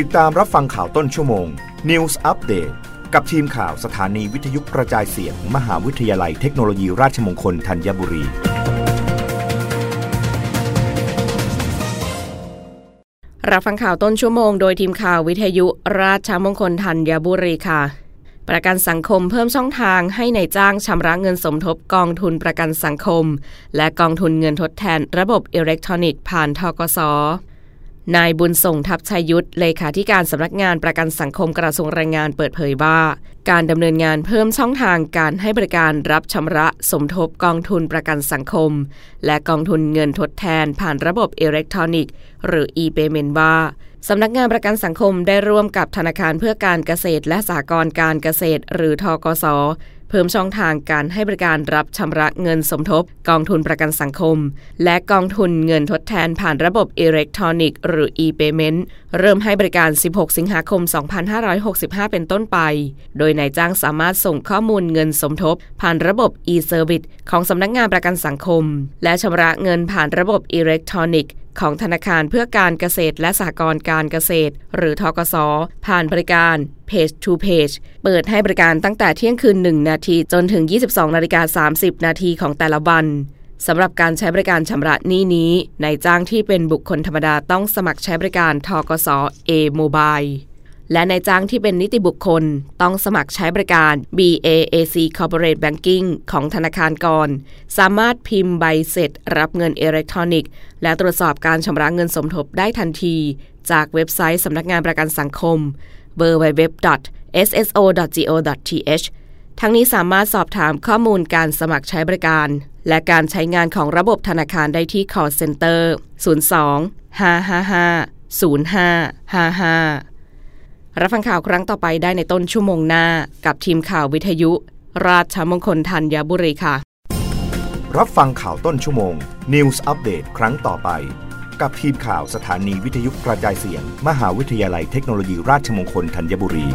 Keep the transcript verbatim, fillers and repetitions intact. ติดตามรับฟังข่าวต้นชั่วโมง News Update กับทีมข่าวสถานีวิทยุกระจายเสียง มหาวิทยาลัยเทคโนโลยีราชมงคลธัญบุรีรับฟังข่าวต้นชั่วโมงโดยทีมข่าววิทยุราชมงคลธัญบุรีค่ะประกันสังคมเพิ่มช่องทางให้นายจ้างชำระเงินสมทบกองทุนประกันสังคมและกองทุนเงินทดแทนระบบ Electronic ผ่านธกส.นายบุญส่งทัพชัยยุทธเลขาธิการสำนักงานประกันสังคมกระทรวงแรงงานเปิดเผยว่าการดำเนินงานเพิ่มช่องทางการให้บริการรับชำระสมทบกองทุนประกันสังคมและกองทุนเงินทดแทนผ่านระบบ Electronic หรือ อี เพย์เมนต์ ว่าสำนักงานประกันสังคมได้ร่วมกับธนาคารเพื่อการเกษตรและสหกรณ์การเกษตรหรือธกส.เพิ่มช่องทางการให้บริการรับชำระเงินสมทบกองทุนประกันสังคมและกองทุนเงินทดแทนผ่านระบบ Electronic หรือ อี เพย์เมนต์ เริ่มให้บริการ สิบหกสิงหาคมสองพันห้าร้อยหกสิบห้า เป็นต้นไปโดยนายจ้างสามารถส่งข้อมูลเงินสมทบผ่านระบบ e-service ของสำนักงานประกันสังคมและชำระเงินผ่านระบบ Electronicของธนาคารเพื่อการเกษตรและสหกรณ์การเกษตรหรือธกส.ผ่านบริการ Page to Page เปิดให้บริการตั้งแต่เที่ยงคืนหนึ่งนาทีจนถึง ยี่สิบสองนาฬิกาสามสิบนาทีของแต่ละวันสำหรับการใช้บริการชำระหนี้นี้นายจ้างที่เป็นบุคคลธรรมดาต้องสมัครใช้บริการธกส. A-Mobile และนายจ้างที่เป็นนิติบุคคลต้องสมัครใช้บริการ บี เอ เอ ซี Corporate Banking ของธนาคารก่อนสามารถพิมพ์ใบเสร็จรับเงิน Electronic และตรวจสอบการชำระเงินสมทบได้ทันทีจากเว็บไซต์สำนักงานประกันสังคม ดับเบิลยู ดับเบิลยู ดับเบิลยู ดอท เอส เอส โอ ดอท จี โอ ดอท ที เอช ทั้งนี้สามารถสอบถามข้อมูลการสมัครใช้บริการและการใช้งานของระบบธนาคารได้ที่ Call Center ศูนย์สอง ห้าห้าห้า ศูนย์ห้าห้าห้ารับฟังข่าวครั้งต่อไปได้ในต้นชั่วโมงหน้ากับทีมข่าววิทยุราชมงคลธัญบุรีค่ะรับฟังข่าวต้นชั่วโมง News Update ครั้งต่อไปกับทีมข่าวสถานีวิทยุกระจายเสียงมหาวิทยาลัยเทคโนโลยีราชมงคลธัญบุรี